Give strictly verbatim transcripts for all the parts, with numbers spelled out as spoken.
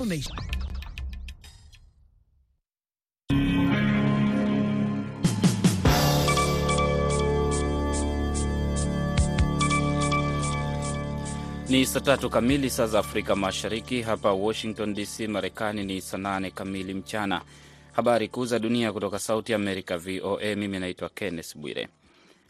Information. Ni saa tatu kamili saa za Afrika Mashariki. Hapa Washington D C Marekani ni saa nane kamili mchana. Habari kuu za dunia kutoka Sauti ya Amerika V O A. Mimi naitwa Kenneth Bwire.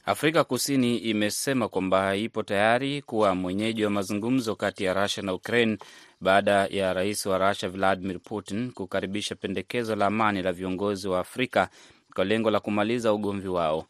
Afrika Kusini imesema kwamba ipo tayari kuwa mwenyeji wa mazungumzo kati ya Russia na Ukraine baada ya Rais wa Russia Vladimir Putin kukaribisha pendekezo la amani la viongozi wa Afrika kwa lengo la kumaliza ugomvi wao.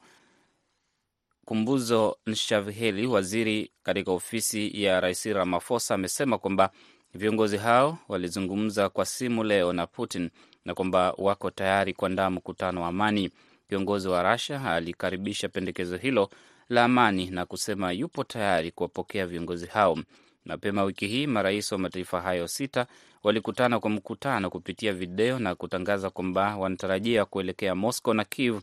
Kumbuzo Nshavheli, waziri katika ofisi ya Rais Ramaphosa, amesema kwamba viongozi hao walizungumza kwa simu leo na Putin na kwamba wako tayari kuandaa mkutano wa amani. Kiongozi wa Russia alikaribisha pendekezo hilo la amani na kusema yupo tayari kuwapokea viongozi hao. Mapema wiki hii marais wa mataifa hayo sita walikutana kwa mkutano kupitia video na kutangaza kwamba wanatarajia kuelekea Moscow na Kiev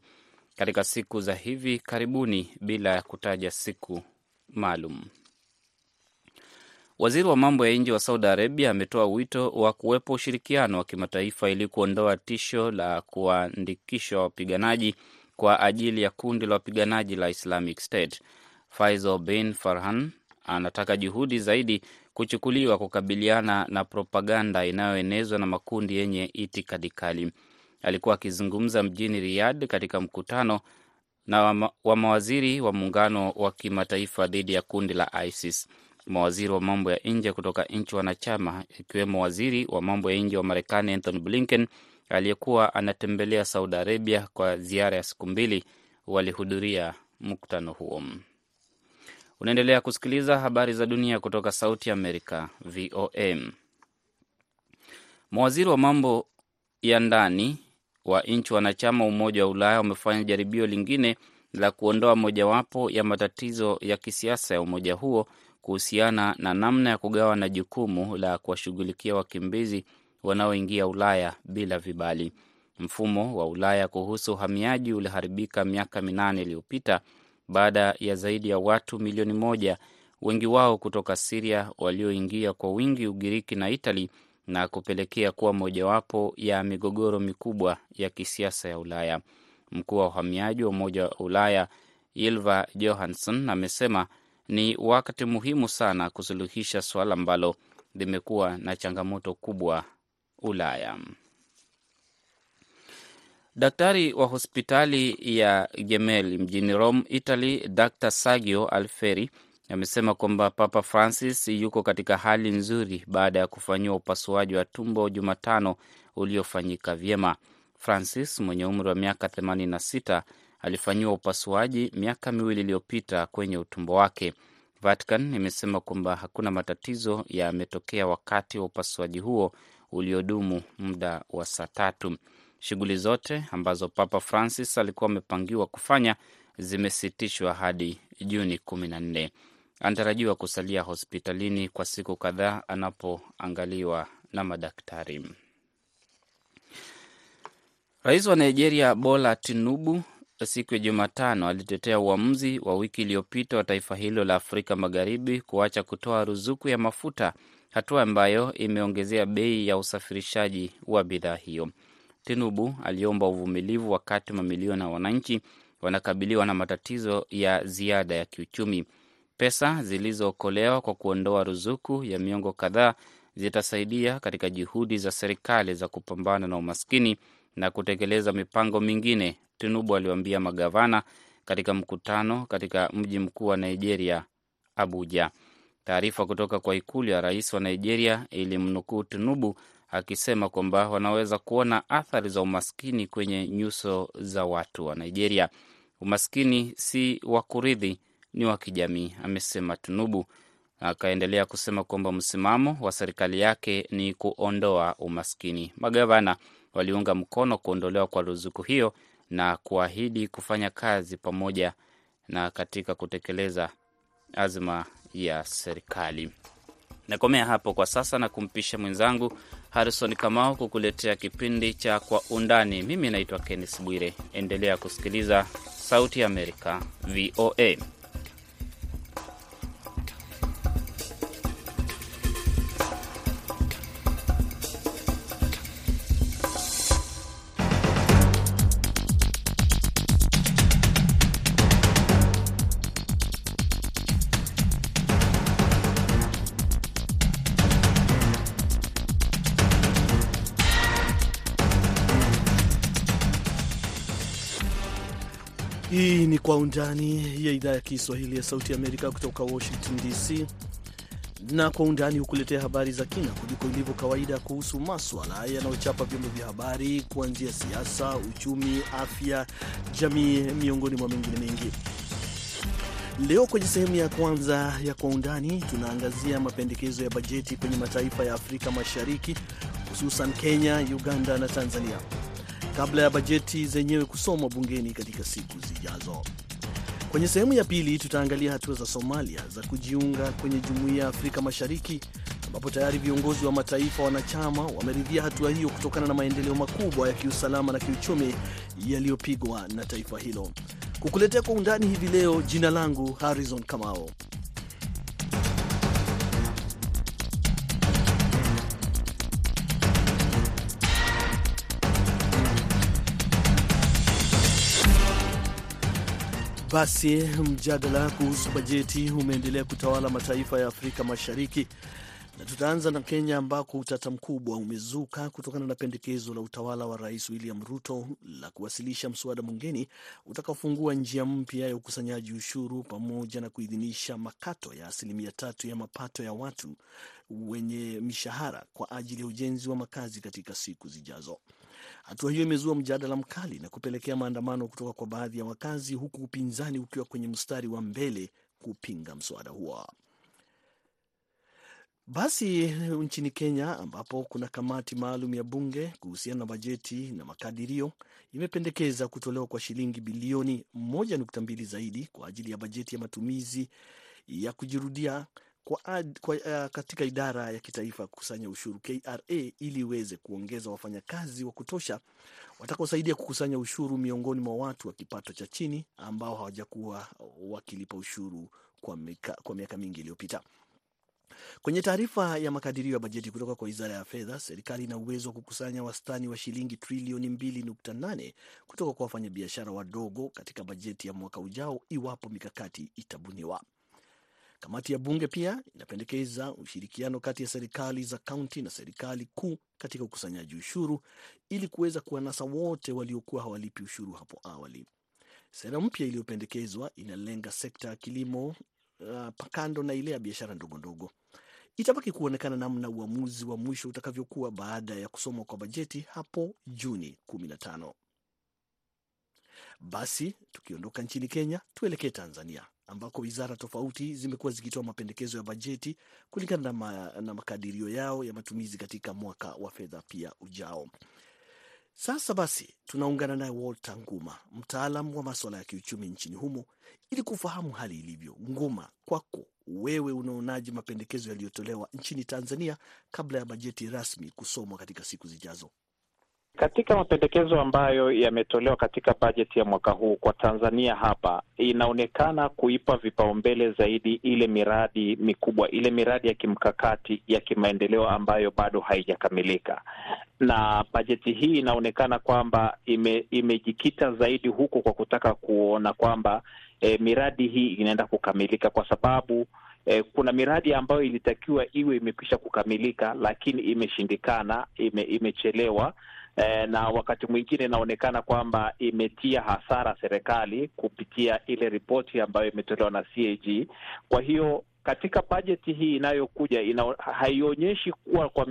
katika siku za hivi karibuni bila kutaja siku maalum. Waziri wa mambo ya nje wa Saudi Arabia ametoa wito wa kuwepo ushirikiano wa kimataifa ili kuondoa tisho la kuandikishwa wapiganaji kwa ajili ya kundi la wapiganaji la Islamic State. Faisal Ben Farhan anataka juhudi zaidi kuchukuliwa kukabiliana na propaganda inayoenezwa na makundi yenye itikadi kali. Alikuwa akizungumza mjini Riyadh katika mkutano na wama, wa mawaziri wa muungano wa kimataifa dhidi ya kundi la ISIS. Mawaziri wa mambo ya nje kutoka nchi wanachama ikiwemo waziri wa mambo ya nje wa Marekani Anthony Blinken aliyekuwa anatembelea Saudi Arabia kwa ziara ya siku mbili walihudhuria mkutano huo. Unaendelea kusikiliza habari za dunia kutoka Sauti ya Amerika V O A. Mawaziri wa mambo ya ndani wa nchi wanachama Umoja wa Ulaya wamefanya jaribio lingine la kuondoa mojawapo ya matatizo ya kisiasa ya umoja huo kuhusiana na namna ya kugawa na jukumu la kuwashughulikia wakimbizi wanaoingia Ulaya bila vibali. Mfumo wa Ulaya kuhusu uhamiaji uliharibika miaka minane iliyopita baada ya zaidi ya watu milioni moja, wengi wao kutoka Syria, walioingia kwa wingi Ugiriki na Italy, na kupelekea kuwa mojawapo ya migogoro mikubwa ya kisiasa ya Ulaya. Mkuu wa uhamiaji wa Umoja wa Ulaya Ylva Johansson amesema ni wakati muhimu sana kusuluhisha swala ambalo limekuwa na changamoto kubwa Ulaya. Daktari wa hospitali ya Gemelli mjini Rome, Italy, Daktari Sergio Alfieri amesema kwamba Papa Francis yuko katika hali nzuri baada ya kufanyiwa upasuaji wa tumbo Jumatano uliofanyika vyema. Francis mwenye umri wa miaka themanini na sita alifanyiwa upasuaji miaka miwili iliyopita kwenye utumbo wake. Vatican imesema kwamba hakuna matatizo yametokea wakati wa upasuaji huo uliodumu muda wa saa tatu. Shughuli zote ambazo Papa Francis alikuwa amepangiwa kufanya zimesitishwa hadi Juni kumi na nne. Anatarajiwa kusalia hospitalini kwa siku kadhaa anapoangaliwa na madaktari. Rais wa Nigeria Bola Tinubu siku ya Jumatano alitetea uamuzi wa wiki iliyopita wa taifa hilo la Afrika Magharibi kuacha kutoa ruzuku ya mafuta, hatua ambayo imeongezea bei ya usafirishaji wa bidhaa hiyo. Tinubu aliomba uvumilivu wakati mamilioni ya wananchi wanakabiliwa na matatizo ya ziada ya kiuchumi. Pesa zilizookolewa kwa kuondoa ruzuku ya miongo kadhaa zitasaidia katika juhudi za serikali za kupambana na umaskini na kutekeleza mipango mingine, Tinubu aliwaambia magavana katika mkutano katika mji mkuu wa Nigeria, Abuja. Taarifa kutoka kwa ikulu ya rais wa Nigeria ilimnukuu Tinubu akisema kwamba wanaweza kuona athari za umaskini kwenye nyuso za watu wa Nigeria. Umaskini si wa kuridhi, ni wa kijamii, amesema Tinubu. Akaendelea kusema kwamba msimamo wa serikali yake ni kuondoa umaskini. Magavana waliunga mkono kuondolewa kwa ruzuku hiyo na kuahidi kufanya kazi pamoja na katika kutekeleza azma ya serikali. Nakomea hapo kwa sasa na kumpisha mwenzangu Harrison Kamau kukuletea kipindi cha Kwa Undani. Mimi naitwa Kenneth Bwire. Endelea kusikiliza Sauti ya Amerika V O A. Hii ni Kwa Undani ya idhaa ya Kiswahili ya Sauti ya Amerika kutoka Washington D C. Na Kwa Undani hukuletea habari za kina kuliko ilivyo kawaida kuhusu maswala yanayochapa vyombo vya habari, kuanzia siasa, uchumi, afya, jamii, miongoni mwa mengine mengi. Leo kwenye sehemu ya kwanza ya Kwa Undani tunaangazia mapendekezo ya bajeti kwenye mataifa ya Afrika Mashariki, hususan Kenya, Uganda na Tanzania, kabla ya bajeti zenyewe kusomwa bungeni katika siku zijazo. Kwenye sehemu ya pili tutaangalia hatua za Somalia za kujiunga kwenye Jumuiya ya Afrika Mashariki, ambapo tayari viongozi wa mataifa wanachama wameridhia hatua hiyo kutokana na maendeleo makubwa ya kiusalama na kiuchumi yaliyopigwa na taifa hilo. Kukuletea Kwa Undani hivi leo, jina langu Harrison Kamau. Basi, mjadala kuhusu bajeti umeendelea kutawala mataifa ya Afrika Mashariki, na tutaanza na Kenya, ambako utata mkubwa umezuka kutokana na pendekezo la utawala wa Rais William Ruto la kuwasilisha mswada bungeni utakaofungua njia mpya ya ukusanyaji ushuru pamoja na kuidhinisha makato ya asilimia tatu ya mapato ya watu wenye mishahara kwa ajili ya ujenzi wa makazi katika siku zijazo. Hatua hiyo imezua mjadala mkali na kupelekea maandamano kutoka kwa baadhi ya wakazi, huku upinzani ukiwa kwenye mstari wa mbele kupinga mswada huo. Basi, nchini Kenya, ambapo kuna kamati maalum ya bunge kuhusiana na bajeti na makadirio, imependekeza kutolewa kwa shilingi bilioni moja nukta mbili zaidi kwa ajili ya bajeti ya matumizi ya kujirudia kwa ad, kwa, uh, katika idara ya kitaifa kukusanya ushuru K R A, ili iweze kuongeza wafanyakazi wa kutosha watakaosaidia kukusanya ushuru miongoni mwa watu wa kipato cha chini ambao hawajakuwa wakilipa ushuru kwa miaka, kwa miaka mingi iliyopita. Kwenye taarifa ya makadirio ya bajeti kutoka kwa Wizara ya Fedha, serikali ina uwezo kukusanya wastani wa shilingi trilioni mbili nukta nane kutoka kwa wafanyabiashara wadogo katika bajeti ya mwaka ujao, iwapo mikakati itabuniwa. Kamati ya bunge pia inapendekeza ushirikiano kati ya serikali za kaunti na serikali kuu katika ukusanyaji ushuru, ili kuweza kuwanasa wote waliokuwa hawalipi ushuru hapo awali. Sera mpya iliyopendekezwa inalenga sekta ya kilimo, Uh, pakando na ile ya biashara ndogo ndogo. Itabaki kuonekana namna uamuzi wa mwisho utakavyokuwa baada ya kusomwa kwa bajeti hapo Juni kumi na tano. Basi, tukiondoka nchini Kenya, tuelekee Tanzania, ambako wizara tofauti zimekuwa zikitoa mapendekezo ya bajeti kulingana na, ma, na makadirio yao ya matumizi katika mwaka wa fedha pia ujao. Sasa basi, tunaungana na Walter Nguma, mtaalamu wa masuala ya kiuchumi nchini humo, ili kufahamu hali ilivyo. Nguma, kwako wewe, unaonaje mapendekezo yaliyotolewa nchini Tanzania kabla ya bajeti rasmi kusomwa katika siku zijazo? Katika mapendekezo ambayo yametolewa katika bajeti ya mwaka huu kwa Tanzania hapa, inaonekana kuipa vipaumbele zaidi ile miradi mikubwa, ile miradi ya kimkakati ya kimaendeleo ambayo bado haijakamilika. Na bajeti hii inaonekana kwamba ime, imejikita zaidi huko kwa kutaka kuona kwamba e, miradi hii inaenda kukamilika, kwa sababu E, kuna miradi ambayo ilitakiwa iwe imekwisha kukamilika, lakini imeshindikana, ime, imechelewa e, na wakati mwingine inaonekana kwamba imetia hasara serikali kupitia ile ripoti ambayo imetolewa na C A G. Kwa hiyo katika bajeti hii inayokuja ina, haionyeshi kuwa kwa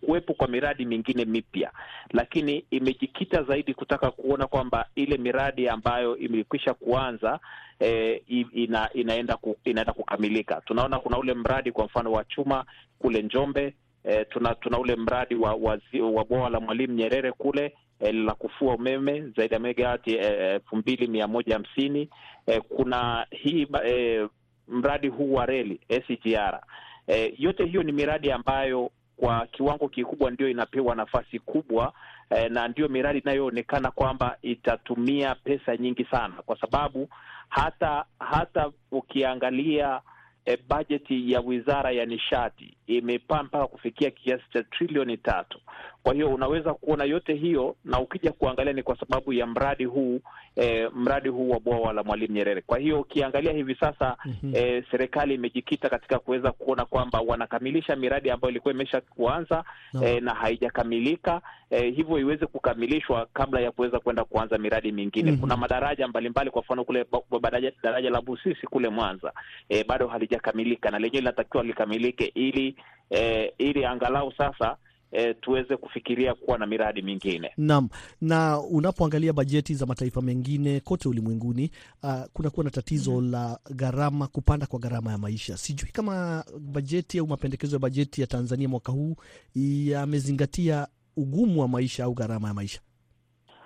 kuwepo kwa miradi mingine mipya, lakini imejikita zaidi kutaka kuona kwamba ile miradi ambayo imekwisha kuanza eh, ina, inaenda ku, inaenda kukamilika. Tunaona kuna ule mradi kwa mfano wa chuma kule Njombe, eh, tuna tuna ule mradi wa wa, wa bwawa la Mwalimu Nyerere kule la kufua umeme zaidi ya megawati elfu mbili mia moja hamsini. Eh, kuna hii eh, mradi huu wa reli S G R. E, yote hiyo ni miradi ambayo kwa kiwango kikubwa ndio inapewa nafasi kubwa, e, na ndio miradi inayoonekana kwamba itatumia pesa nyingi sana, kwa sababu hata hata ukiangalia e, bajeti ya Wizara ya Nishati imepamba kufikia kiasi cha trilioni tatu. Kwa hiyo unaweza kuona yote hiyo, na ukija kuangalia ni kwa sababu ya mradi huu eh, mradi huu wa bwawa la Mwalimu Nyerere. Kwa hiyo ukiangalia hivi sasa mm-hmm. eh, serikali imejikita katika kuweza kuona kwamba wanakamilisha miradi ambayo ilikuwa imesha kuanza no. eh, na haijakamilika, eh, hivyo iweze kukamilishwa kabla ya kuweza kwenda kuanza miradi mingine. Mm-hmm. Kuna madaraja mbalimbali, kwa mfano kule daraja daraja la Busisi kule Mwanza eh, bado halijakamilika na lenyewe linatakiwa likamilike ili eh, ili angalau sasa E, tuweze kufikiria kuwa na miradi mingine. Naam. Na unapoangalia bajeti za mataifa mengine kote ulimwenguni, uh, kuna kuwa na tatizo mm-hmm. la gharama, kupanda kwa gharama ya maisha. Sijui kama bajeti au mapendekezo ya bajeti ya Tanzania mwaka huu yamezingatia ugumu wa maisha au gharama ya maisha.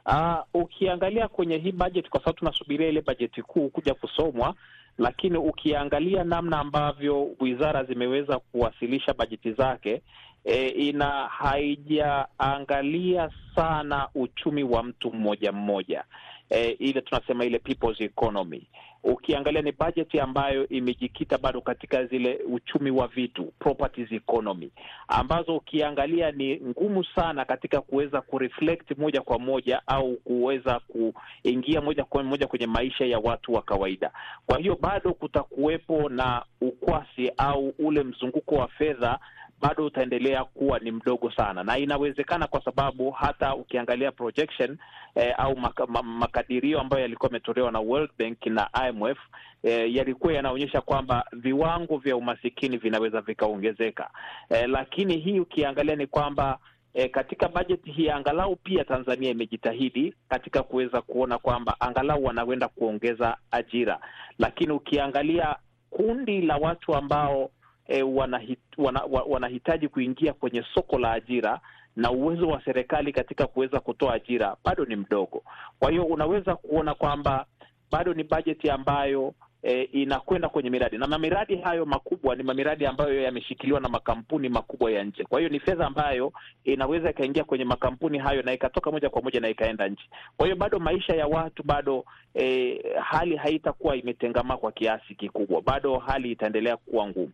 Uh, ukiangalia kwenye hii bajeti, kwa sababu tunasubiria ile bajeti kuu kuja kusomwa, lakini ukiangalia namna ambavyo wizara zimeweza kuwasilisha bajeti zake, E, ina haijaangalia sana uchumi wa mtu mmoja mmoja. E, ile tunasema ile people's economy. Ukiangalia ni budget ambayo imejikita bado katika zile uchumi wa vitu, properties economy, ambazo ukiangalia ni ngumu sana katika kuweza kureflect moja kwa moja au kuweza kuingia moja kwa moja kwenye maisha ya watu wa kawaida. Kwa hiyo bado kutakuwepo na ukwasi au ule mzunguko wa fedha bado utaendelea kuwa ni mdogo sana, na inawezekana kwa sababu hata ukiangalia projection eh, au maka, makadirio ambayo yalikuwa yametolewa na World Bank na I M F eh, yalikuwa yanaonyesha kwamba viwango vya umasikini vinaweza vikaongezeka, eh, lakini hii ukiangalia ni kwamba E, katika bajeti hii angalau pia Tanzania imejitahidi katika kuweza kuona kwamba angalau wanaenda kuongeza ajira, lakini ukiangalia kundi la watu ambao E, wanahit, wana, wanahitaji kuingia kwenye soko la ajira na uwezo wa serikali katika kuweza kutoa ajira bado ni mdogo. Kwa hiyo unaweza kuona kwamba bado ni bajeti ambayo e, inakwenda kwenye miradi, na miradi hayo makubwa ni miradi ambayo yameshikiliwa na makampuni makubwa ya nje. Kwa hiyo ni fedha ambayo inaweza kaingia kwenye makampuni hayo na ikatoka moja kwa moja na ikaenda nje. Kwa hiyo bado maisha ya watu bado e, hali haitakuwa imetengamana kwa kiasi kikubwa, bado hali itaendelea kuwa ngumu.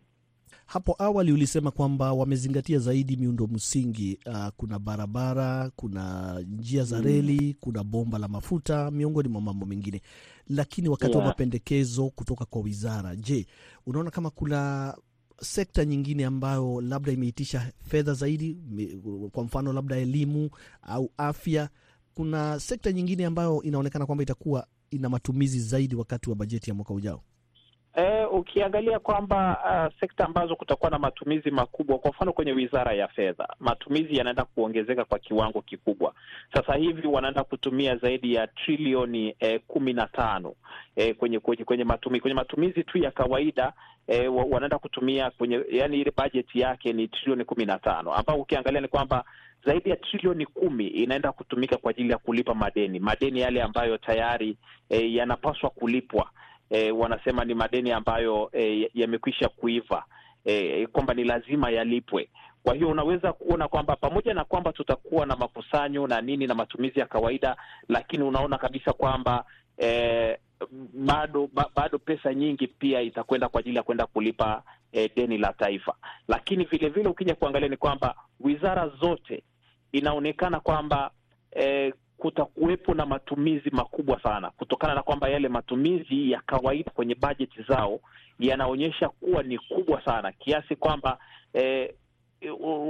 Hapo awali ulisema kwamba wamezingatia zaidi miundo msingi, uh, kuna barabara, kuna njia za reli, kuna bomba la mafuta, miongoni mwa mambo mengine. Lakini wakati wa yeah. mapendekezo kutoka kwa wizara, je, unaona kama kuna sekta nyingine ambayo labda imeitisha fedha zaidi, kwa mfano labda elimu au afya? Kuna sekta nyingine ambayo inaonekana kwamba itakuwa ina matumizi zaidi wakati wa bajeti ya mwaka ujao? E, ukiangalia kwamba uh, sekta ambazo kutakuwa na matumizi makubwa, kwa mfano kwenye wizara ya fedha, matumizi yanaenda kuongezeka kwa kiwango kikubwa. Sasa hivi wanaenda kutumia zaidi ya trilioni eh, kumi na tano eh, kwenye, kwenye, kwenye matumizi. Kwenye matumizi tu ya kawaida eh, wanaenda kutumia kwenye, yani ile budget yake ni trilioni kumi na tano, ambapo ukiangalia ni kwamba zaidi ya trilioni kumi inaenda kutumika kwa ajili ya kulipa madeni. Madeni yale ambayo tayari eh, yanapaswa kulipwa. E, wanasema ni madeni ambayo e, yamekwisha kuiva, e, kwamba ni lazima yalipwe. Kwa hiyo unaweza kuona kwamba pamoja na kwamba tutakuwa na makusanyo na nini na matumizi ya kawaida, lakini unaona kabisa kwamba e, bado bado pesa nyingi pia itakwenda kwa ajili ya kwenda kulipa e, deni la taifa. Lakini vile vile ukija kuangalia ni kwamba wizara zote inaonekana kwamba e, kutakuwepo na matumizi makubwa sana, kutokana na kwamba yale matumizi ya kawaida kwenye bajeti zao yanaonyesha kuwa ni kubwa sana, kiasi kwamba eh,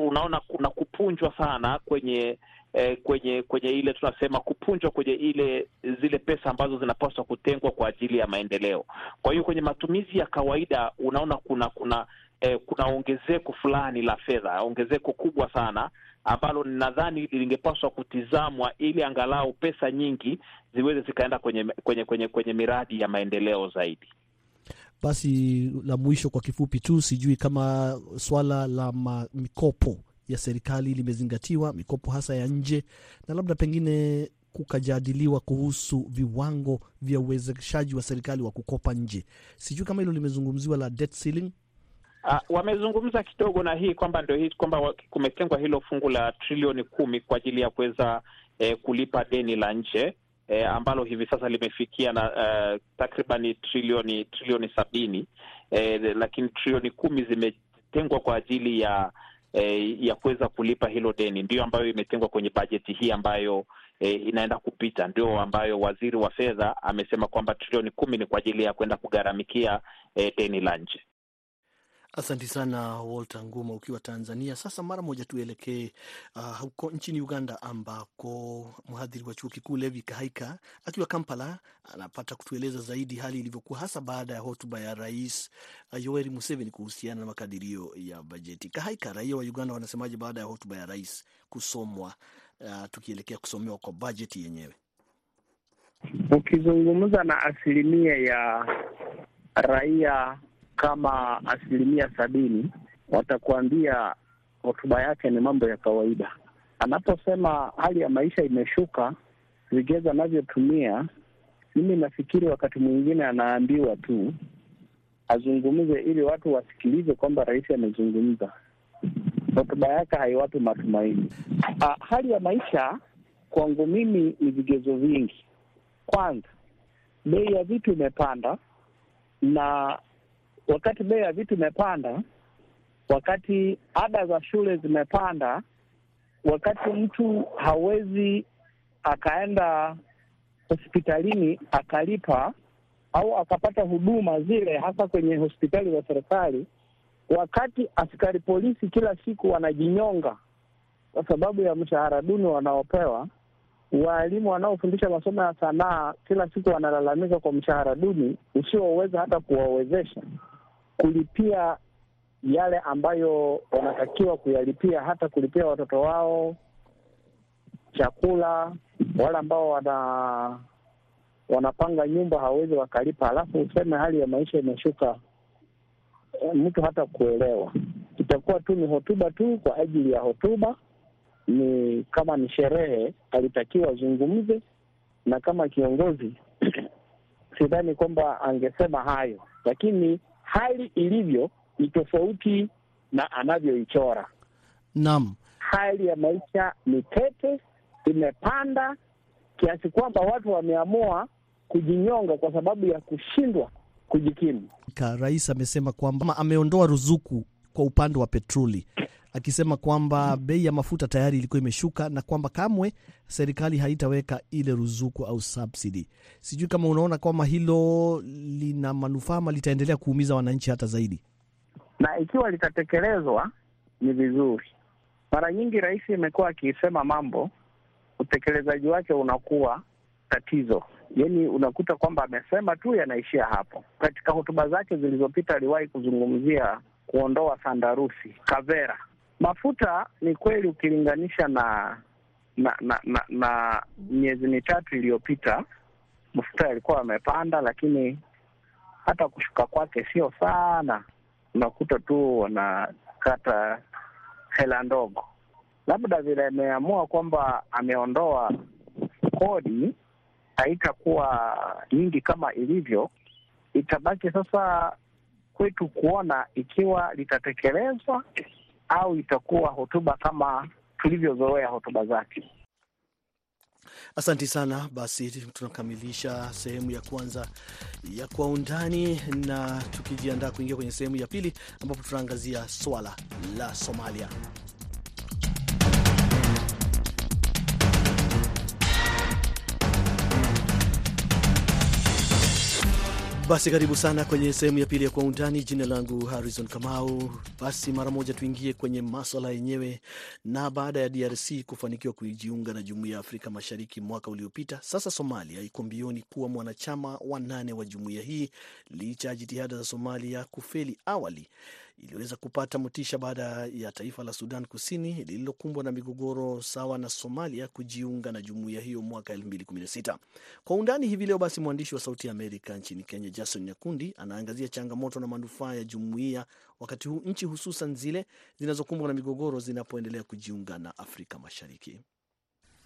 unaona kuna kupunjwa sana kwenye eh, kwenye kwenye ile tunasema kupunjwa kwenye ile zile pesa ambazo zinapaswa kutengwa kwa ajili ya maendeleo. Kwa hiyo kwenye matumizi ya kawaida unaona kuna kuna eh, kuna ongezeko fulani la fedha, ongezeko kubwa sana ambalo nadhani lingepaswa kutizamwa ili angalau pesa nyingi ziweze zikaenda kwenye kwenye kwenye kwenye miradi ya maendeleo zaidi. Basi la mwisho kwa kifupi tu, sijui kama swala la ma, mikopo ya serikali limezingatiwa, mikopo hasa ya nje, na labda pengine kukajadiliwa kuhusu viwango vya uwezeshaji wa serikali wa kukopa nje. Sijui kama hilo limezungumziwa, la debt ceiling. Uh, wamezungumza kidogo na hii kwamba ndio hii kwamba kumetengwa hilo fungu la trilioni kumi kwa ajili ya kuweza eh, kulipa deni la nje eh, ambalo hivi sasa limefikia na uh, takriban trilioni trilioni sabini, eh, lakini trilioni kumi zimetengwa kwa ajili ya e, ya kuweza kulipa hilo deni, ndio ambayo imetengwa kwenye bajeti hii ambayo e, inaenda kupita, ndio ambayo waziri wa fedha amesema kwamba trilioni kumi ni kwa ajili ya kwenda kugharamikia e, deni la nchi. Asante sana Walter Nguma ukiwa Tanzania. Sasa mara moja tuelekee uh, huko nchini Uganda ambako mhadhiri wa chuo kikuu Levi Kahaika akiwa Kampala anapata kutueleza zaidi hali ilivyokuwa hasa baada ya hotuba ya Rais uh, Yoweri Museveni kuhusiana na makadirio ya bajeti. Kahaika, raia wa Uganda wanasemaje baada ya hotuba ya Rais kusomwa uh, tukielekea kusomewa kwa bajeti yenyewe? Ukizungumza na asilimia ya raia kama asilimia sabini watakuambia hotuba yake ni mambo ya kawaida. Anaposema hali ya maisha imeshuka, vigezo anavyotumia, mimi nafikiri wakati mwingine anaambiwa tu azungumze ili watu wasikilize kwamba rais amezungumza. Hotuba yake haiwapi matumaini. Ah, hali ya maisha kwangu mimi ni vigezo vingi. Kwanza, bei ya vitu imepanda, na wakati bei ya vitu imepanda, wakati ada za shule zimepanda, wakati mtu hawezi akaenda hospitalini akalipa au akapata huduma zile hasa kwenye hospitali za serikali, wakati askari polisi kila siku wanajinyonga kwa sababu ya mshahara duni wanaopewa, walimu wanaofundisha masomo ya sanaa kila siku wanalalamika kwa mshahara duni usioweza hata kuwawezesha kulipia yale ambayo wanatakiwa kuyalipia, hata kulipia watoto wao chakula, wale ambao wana wanapanga nyumba hawezi wakalipa, alafu useme hali ya maisha imeshuka. Mtu hata kuelewa, itakuwa tu ni hotuba tu kwa ajili ya hotuba. Ni kama ni sherehe alitakiwa zungumze, na kama kiongozi sidhani kwamba angesema hayo, lakini hali ilivyo ni tofauti na anavyoichora. Naam, hali ya maisha ni tete, imepanda kiasi kwamba watu wameamua kujinyonga kwa sababu ya kushindwa kujikimu. Rais amesema kwamba ameondoa ruzuku kwa upande wa petroli, akisema kwamba bei ya mafuta tayari ilikuwa imeshuka na kwamba kamwe serikali haitaweka ile ruzuku au subsidy. Sijui kama unaona kwamba hilo lina manufaa ama litaendelea kuumiza wananchi hata zaidi. Na ikiwa litatekelezwa ni vizuri. Mara nyingi rais amekuwa akisema mambo, utekelezaji wake unakuwa tatizo. Yaani unakuta kwamba amesema tu yanaishia hapo. Katika hotuba zake zilizopita aliwahi kuzungumzia kuondoa sandarusi, kavera. Mafuta ni kweli ukilinganisha na na na na, na miezi mitatu iliyopita mafuta yalikuwa yamepanda, lakini hata kushuka kwake sio sana. Unakuta tu wanakata hela ndogo. Labda vile ameamua kwamba ameondoa kodi haitakuwa nyingi kama ilivyo. Itabaki sasa kwetu kuona ikiwa litatekelezwa au itakuwa hotuba kama tulivyozoea hotuba zake. Asante sana. Basi tunakamilisha sehemu ya kwanza ya Kwa Undani, na tukijiandaa kuingia kwenye sehemu ya pili ambapo tutaangazia swala la Somalia. Basi karibu sana kwenye sehemu ya pili ya Kwa Undani. Jina langu Harrison Kamau. Basi mara moja tuingie kwenye masuala yenyewe. Na baada ya D R C kufanikiwa kujiunga na Jumuiya ya Afrika Mashariki mwaka uliopita, sasa Somalia iko mbioni kuwa mwanachama wa nane wa jumuiya hii. Licha ya jitihada za Somalia kufeli awali, iliweza kupata motisha baada ya taifa la Sudan Kusini lililokumbwa na migogoro sawa na Somalia kujiunga na jumuiya hiyo mwaka elfu mbili kumi na sita. Kwa undani hivi leo basi mwandishi wa Sauti ya Amerika nchini Kenya Jason Nyakundi anaangazia changamoto na manufaa ya jumuiya wakati huu nchi hususan zile zinazokumbwa na migogoro zinapoendelea kujiunga na Afrika Mashariki.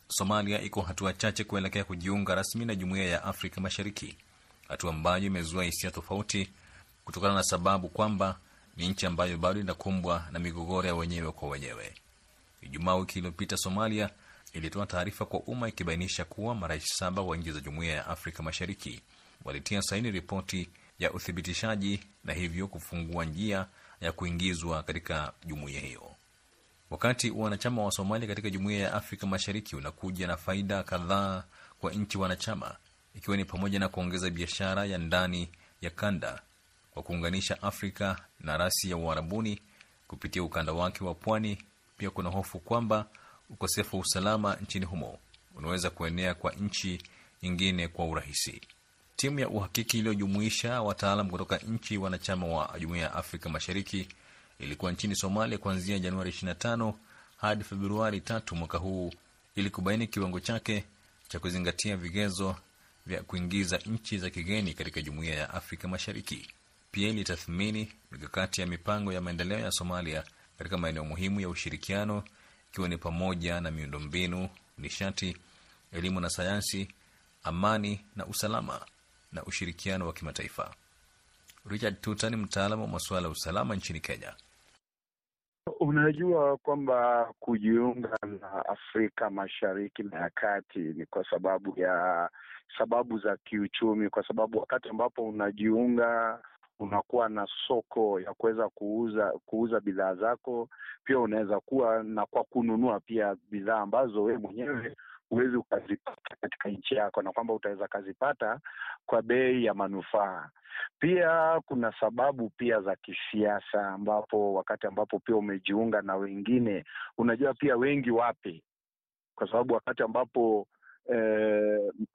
Somalia iko hatua chache kuelekea kujiunga rasmi na jumuiya ya Afrika Mashariki, hatua ambayo imezua hisia tofauti kutokana na sababu kwamba ni nchi ambayo bado inakumbwa na migogoro ya wenyewe kwa wenyewe. Ijumaa wiki iliyopita Somalia ilitoa taarifa kwa umma ikibainisha kuwa marais saba wa nchi za jumuiya ya Afrika Mashariki walitia saini ripoti ya uthibitishaji na hivyo kufungua njia ya kuingizwa katika jumuiya hiyo. Wakati wanachama wa Somalia katika Jumuiya ya Afrika Mashariki unakuja na faida kadhaa kwa nchi wanachama, ikiwa ni pamoja na kuongeza biashara ya ndani ya kanda kwa kuunganisha Afrika na rasi ya Uarabuni kupitia ukanda wake wa pwani. Pia kuna hofu kwamba ukosefu wa usalama nchini humo unaweza kuenea kwa nchi nyingine kwa urahisi. Timu ya uhakiki iliyojumuisha wataalamu kutoka nchi wanachama wa Jumuiya ya Afrika Mashariki ilikuwa nchini Somalia kuanzia Januari ishirini na tano hadi Februari tatu mwaka huu ili kubaini kiwango chake cha kuzingatia vigezo vya kuingiza nchi za kigeni katika Jumuiya ya Afrika Mashariki. Pia ilitathmini mikakati ya mipango ya maendeleo ya Somalia katika maeneo muhimu ya ushirikiano, ikiwa ni pamoja na miundombinu, nishati, elimu na sayansi, amani na usalama, na ushirikiano wa kimataifa. Richard Tutani, mtaalamu wa masuala ya usalama nchini Kenya. Unajua kwamba kujiunga na Afrika Mashariki na Kati ni kwa sababu ya sababu za kiuchumi, kwa sababu wakati ambapo unajiunga unakuwa na soko ya kuweza kuuza kuuza bidhaa zako. Pia unaweza kuwa na kwa kununua pia bidhaa ambazo wewe mwenyewe uweze ukazipata katika nchi yako, na kwamba utaweza kazipata kwa bei ya manufaa. Pia kuna sababu pia za kisiasa, ambapo wakati ambapo pia umejiunga na wengine unajua pia wengi wapi, kwa sababu wakati ambapo e,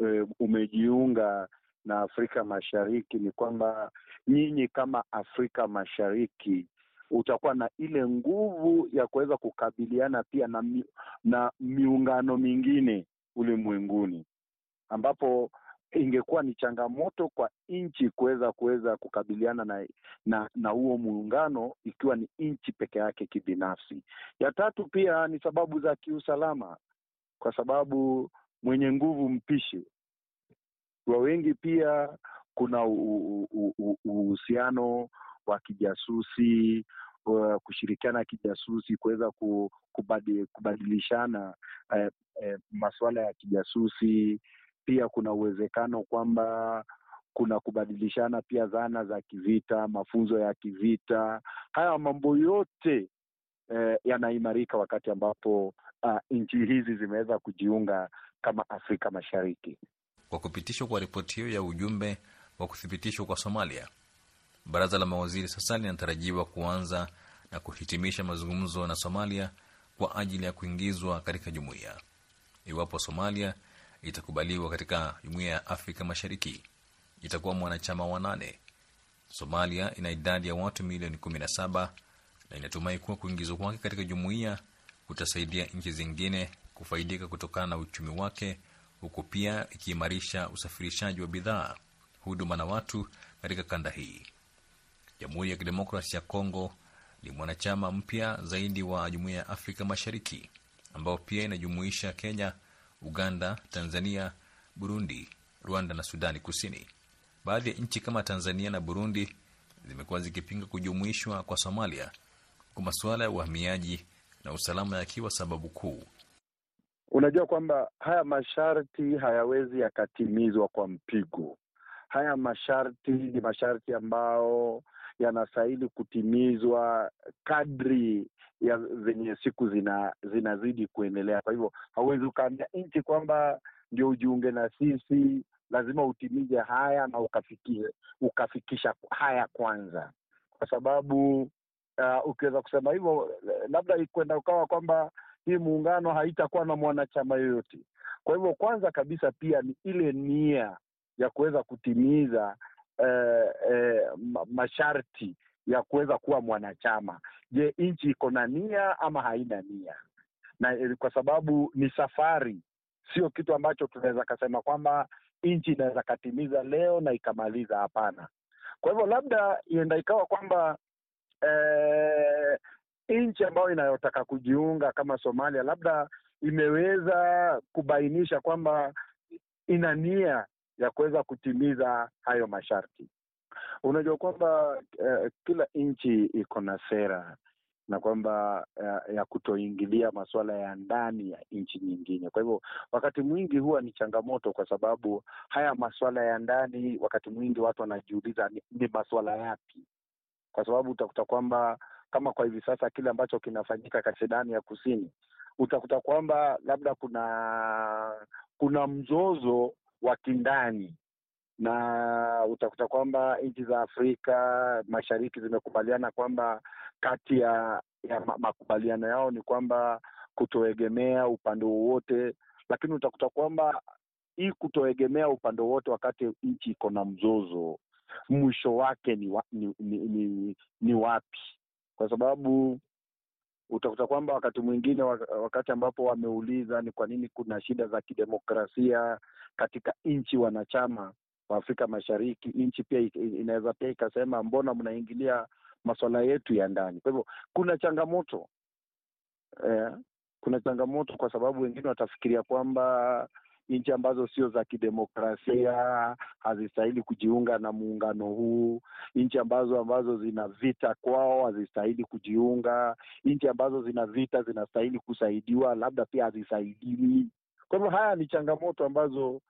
e, umejiunga na Afrika Mashariki ni kwamba nyinyi kama Afrika Mashariki utakuwa na ile nguvu ya kuweza kukabiliana pia na, mi, na miungano mingine ulimwenguni, ambapo ingekuwa ni changamoto kwa nchi kuweza kuweza kukabiliana na na na huo muungano ikiwa ni nchi peke yake kibinafsi. Ya tatu pia ni sababu za kiusalama, kwa sababu mwenye nguvu mpishi. Kwa wengi pia kuna uhusiano wa kijasusi, kushirikiana kijasusi, kuweza kubadilishana eh, eh, masuala ya kijasusi. Pia kuna uwezekano kwamba kuna kubadilishana pia zana za kivita, mafunzo ya kivita. Haya mambo yote eh, yanaimarika wakati ambapo ah, nchi hizi zimeweza kujiunga kama Afrika Mashariki. Kwa kupitishwa kwa ripoti hiyo ya ujumbe wa kuthibitishwa kwa Somalia, Baraza la Mawaziri sasa linatarajiwa kuanza na kuhitimisha mazungumzo na Somalia kwa ajili ya kuingizwa katika jumuiya. Iwapo Somalia itakubaliwa katika Jumuiya ya Afrika Mashariki, itakuwa mwanachama wa nane. Somalia ina idadi ya watu milioni kumi na saba na inatumai kuwa kuingizwa kwake katika jumuiya kutasaidia nchi zingine kufaidika kutokana na uchumi wake, huku pia ikiimarisha usafirishaji wa bidhaa, huduma na watu katika kanda hii. Jamhuri ya Kidemokrasia ya Kongo ni mwanachama mpya zaidi wa Jumuiya ya Afrika Mashariki, ambao pia inajumuisha Kenya, Uganda, Tanzania, Burundi, Rwanda na Sudani Kusini. Baadhi ya nchi kama Tanzania na Burundi zimekuwa zikipinga kujumuishwa kwa Somalia, kwa masuala ya uhamiaji na usalama yakiwa sababu kuu. Unajua kwamba haya masharti hayawezi yakatimizwa kwa mpigo. Haya masharti ni masharti ambao yanastahili kutimizwa kadri ya zenye siku zina zinazidi kuendelea. Kwa hivyo hauwezi ukaambia nchi kwamba ndio ujiunge na sisi, lazima utimize haya na ukafikie ukafikisha haya kwanza, kwa sababu uh, ukiweza kusema hivyo labda ikwenda ukawa kwamba hii muungano haitakuwa na mwanachama yoyote. Kwa hivyo kwanza kabisa pia ni ile nia ya kuweza kutimiza eh, eh, masharti ya kuweza kuwa mwanachama. Je, nchi iko na nia ama haina nia? Na kwa sababu ni safari, sio kitu ambacho tunaweza kusema kwamba nchi inaweza katimiza leo na ikamaliza, hapana. Kwa hivyo labda ienda ikawa kwamba eh, nchi ambayo inayotaka kujiunga kama Somalia labda imeweza kubainisha kwamba ina nia ya kuweza kutimiza hayo masharti. Unajua kwamba uh, kila nchi iko na sera, na kwamba uh, ya kutoingilia masuala ya ndani ya nchi nyingine. Kwa hivyo wakati mwingi huwa ni changamoto, kwa sababu haya masuala ya ndani wakati mwingi watu wanajiuliza ni, ni masuala yapi, kwa sababu utakuta kwamba kama kwa hivi sasa kile ambacho kinafanyika katika Sudani ya Kusini, utakuta kwamba labda kuna kuna mzozo wa kindani, na utakuta kwamba nchi za Afrika Mashariki zimekubaliana kwamba kati ya, ya makubaliano yao ni kwamba kutoegemea upande wote, lakini utakuta kwamba hii kutoegemea upande wote wakati nchi iko na mzozo, mwisho wake ni, wa, ni, ni, ni, ni wapi? Kwa sababu utakuta kwamba wakati mwingine, wakati ambapo wameuliza ni kwa nini kuna shida za kidemokrasia katika nchi wanachama wa Afrika Mashariki, nchi pia inaweza pia ikasema mbona mnaingilia masuala yetu ya ndani. Kwa hivyo kuna changamoto. Eh, kuna changamoto kwa sababu wengine watafikiria kwamba nchi ambazo sio za kidemokrasia hazistahili kujiunga na muungano huu, nchi ambazo ambazo zina vita kwao hazistahili kujiunga, nchi ambazo zina vita zinastahili kusaidiwa labda pia hazisaidiwi. Kwa hivyo haya ni changamoto ambazo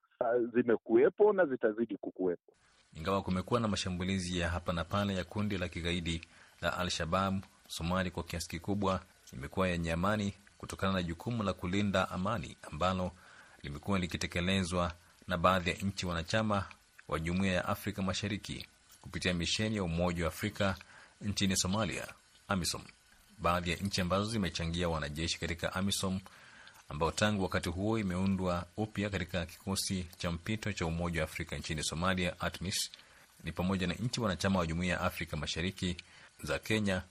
zimekuwepo na zitazidi kukuwepo. Ingawa kumekuwa na mashambulizi ya hapa na pale ya kundi la kigaidi la al-Shabaab, Somalia kwa kiasi kikubwa imekuwa yenye amani kutokana na jukumu la kulinda amani ambalo limekuwa likitekelezwa na baadhi ya nchi wanachama wa Jumuiya ya Afrika Mashariki kupitia misheni ya Umoja wa Afrika nchini Somalia, Amisom. Baadhi ya nchi ambazo zimechangia wanajeshi katika Amisom, ambao tangu wakati huo imeundwa upya katika kikosi cha mpito cha Umoja wa Afrika nchini Somalia, ATMIS, ni pamoja na nchi wanachama wa Jumuiya ya Afrika Mashariki za Kenya,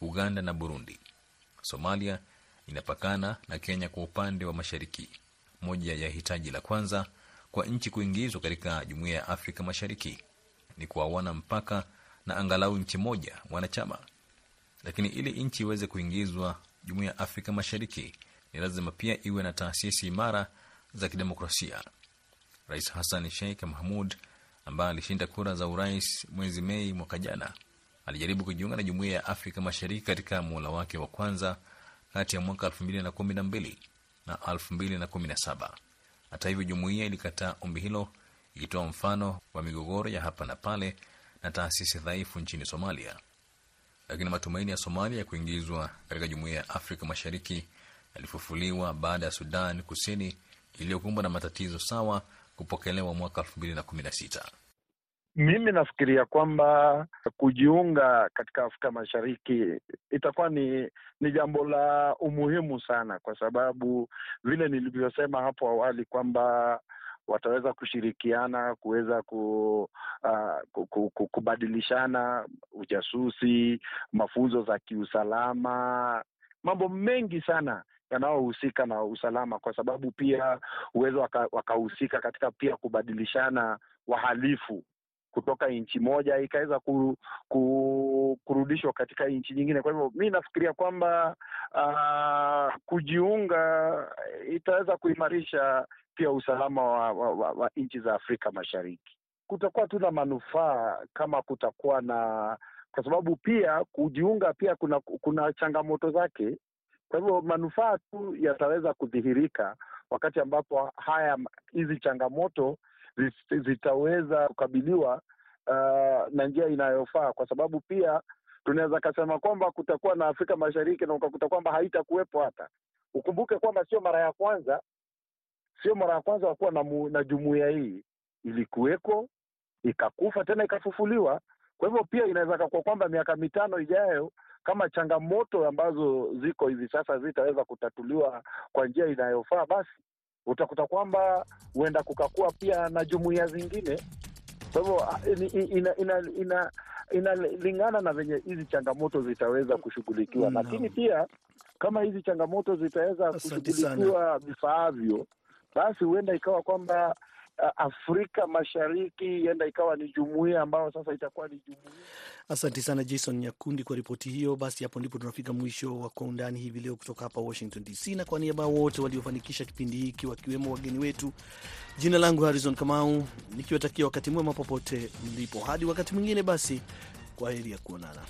Uganda na Burundi. Somalia inapakana na Kenya kwa upande wa mashariki. Moja ya hitaji la kwanza kwa nchi kuingizwa katika Jumuiya ya Afrika Mashariki ni kuawana mpaka na angalau nchi moja wanachama. Lakini ili nchi iweze kuingizwa Jumuiya ya Afrika Mashariki, ni lazima pia iwe na taasisi imara za kidemokrasia. Rais Hassan Sheikh Mahmoud, ambaye alishinda kura za urais mwezi Mei mwaka jana, alijaribu kujiunga na Jumuiya ya Afrika Mashariki katika muhula wake wa kwanza kati ya mwaka elfu mbili kumi na mbili na elfu mbili kumi na saba. Hata hivyo, jumuiya ilikataa ombi hilo, ikitoa mfano wa migogoro ya hapa na pale na taasisi dhaifu nchini Somalia. Lakini matumaini ya Somalia kuingizwa katika Jumuiya ya Afrika Mashariki yalifufuliwa baada ya Sudan Kusini iliyokumbwa na matatizo sawa kupokelewa mwaka elfu mbili kumi na sita. Mimi nafikiria kwamba kujiunga katika Afrika Mashariki itakuwa ni, ni jambo la umuhimu sana, kwa sababu vile nilivyosema hapo awali kwamba wataweza kushirikiana kuweza ku, uh, kubadilishana ujasusi, mafunzo za kiusalama, mambo mengi sana yanayohusika na usalama, kwa sababu pia uwezo waka, wakahusika katika pia kubadilishana wahalifu kutoka nchi moja ikaweza ku, ku, kurudishwa katika nchi nyingine. Kwa hivyo mimi nafikiria kwamba uh, kujiunga itaweza kuimarisha pia usalama wa, wa, wa, wa nchi za Afrika Mashariki. Kutakuwa tuna manufaa kama kutakuwa na, kwa sababu pia kujiunga pia kuna kuna changamoto zake. Kwa hivyo manufaa tu yataweza kudhihirika wakati ambapo haya hizi changamoto zitaweza kukabiliwa uh, na njia inayofaa, kwa sababu pia tunaweza kusema kwamba kutakuwa na Afrika Mashariki na ukakuta kwamba haitakuwepo hata. Ukumbuke kwamba sio mara ya kwanza, sio mara ya kwanza kuwa na, na jumuiya hii, ilikuweko, ikakufa tena ikafufuliwa. Kwa hivyo pia inaweza kuwa kwamba miaka mitano ijayo, kama changamoto ambazo ziko hivi sasa zitaweza kutatuliwa kwa njia inayofaa, basi utakuta kwamba huenda kukakuwa pia na jumuiya zingine. Kwa hivyo ina ina ina inalingana na venye hizi changamoto zitaweza kushughulikiwa, no. Lakini pia kama hizi changamoto zitaweza kushughulikiwa vifaavyo, basi huenda ikawa kwamba Afrika Mashariki yenda ikawa ni jumuiya ambayo sasa itakuwa ni jumuiya. Asante sana Jason Nyakundi kwa ripoti hiyo. Basi hapo ndipo tunafika mwisho wa Kwa Undani hivi leo kutoka hapa Washington D C, na kwa niaba ya wote waliofanikisha kipindi hiki wakiwemo wageni wetu, jina langu Harrison Kamau, nikiwatakia wakati mwema popote mlipo. Hadi wakati mwingine, basi kwaheri ya kuonana.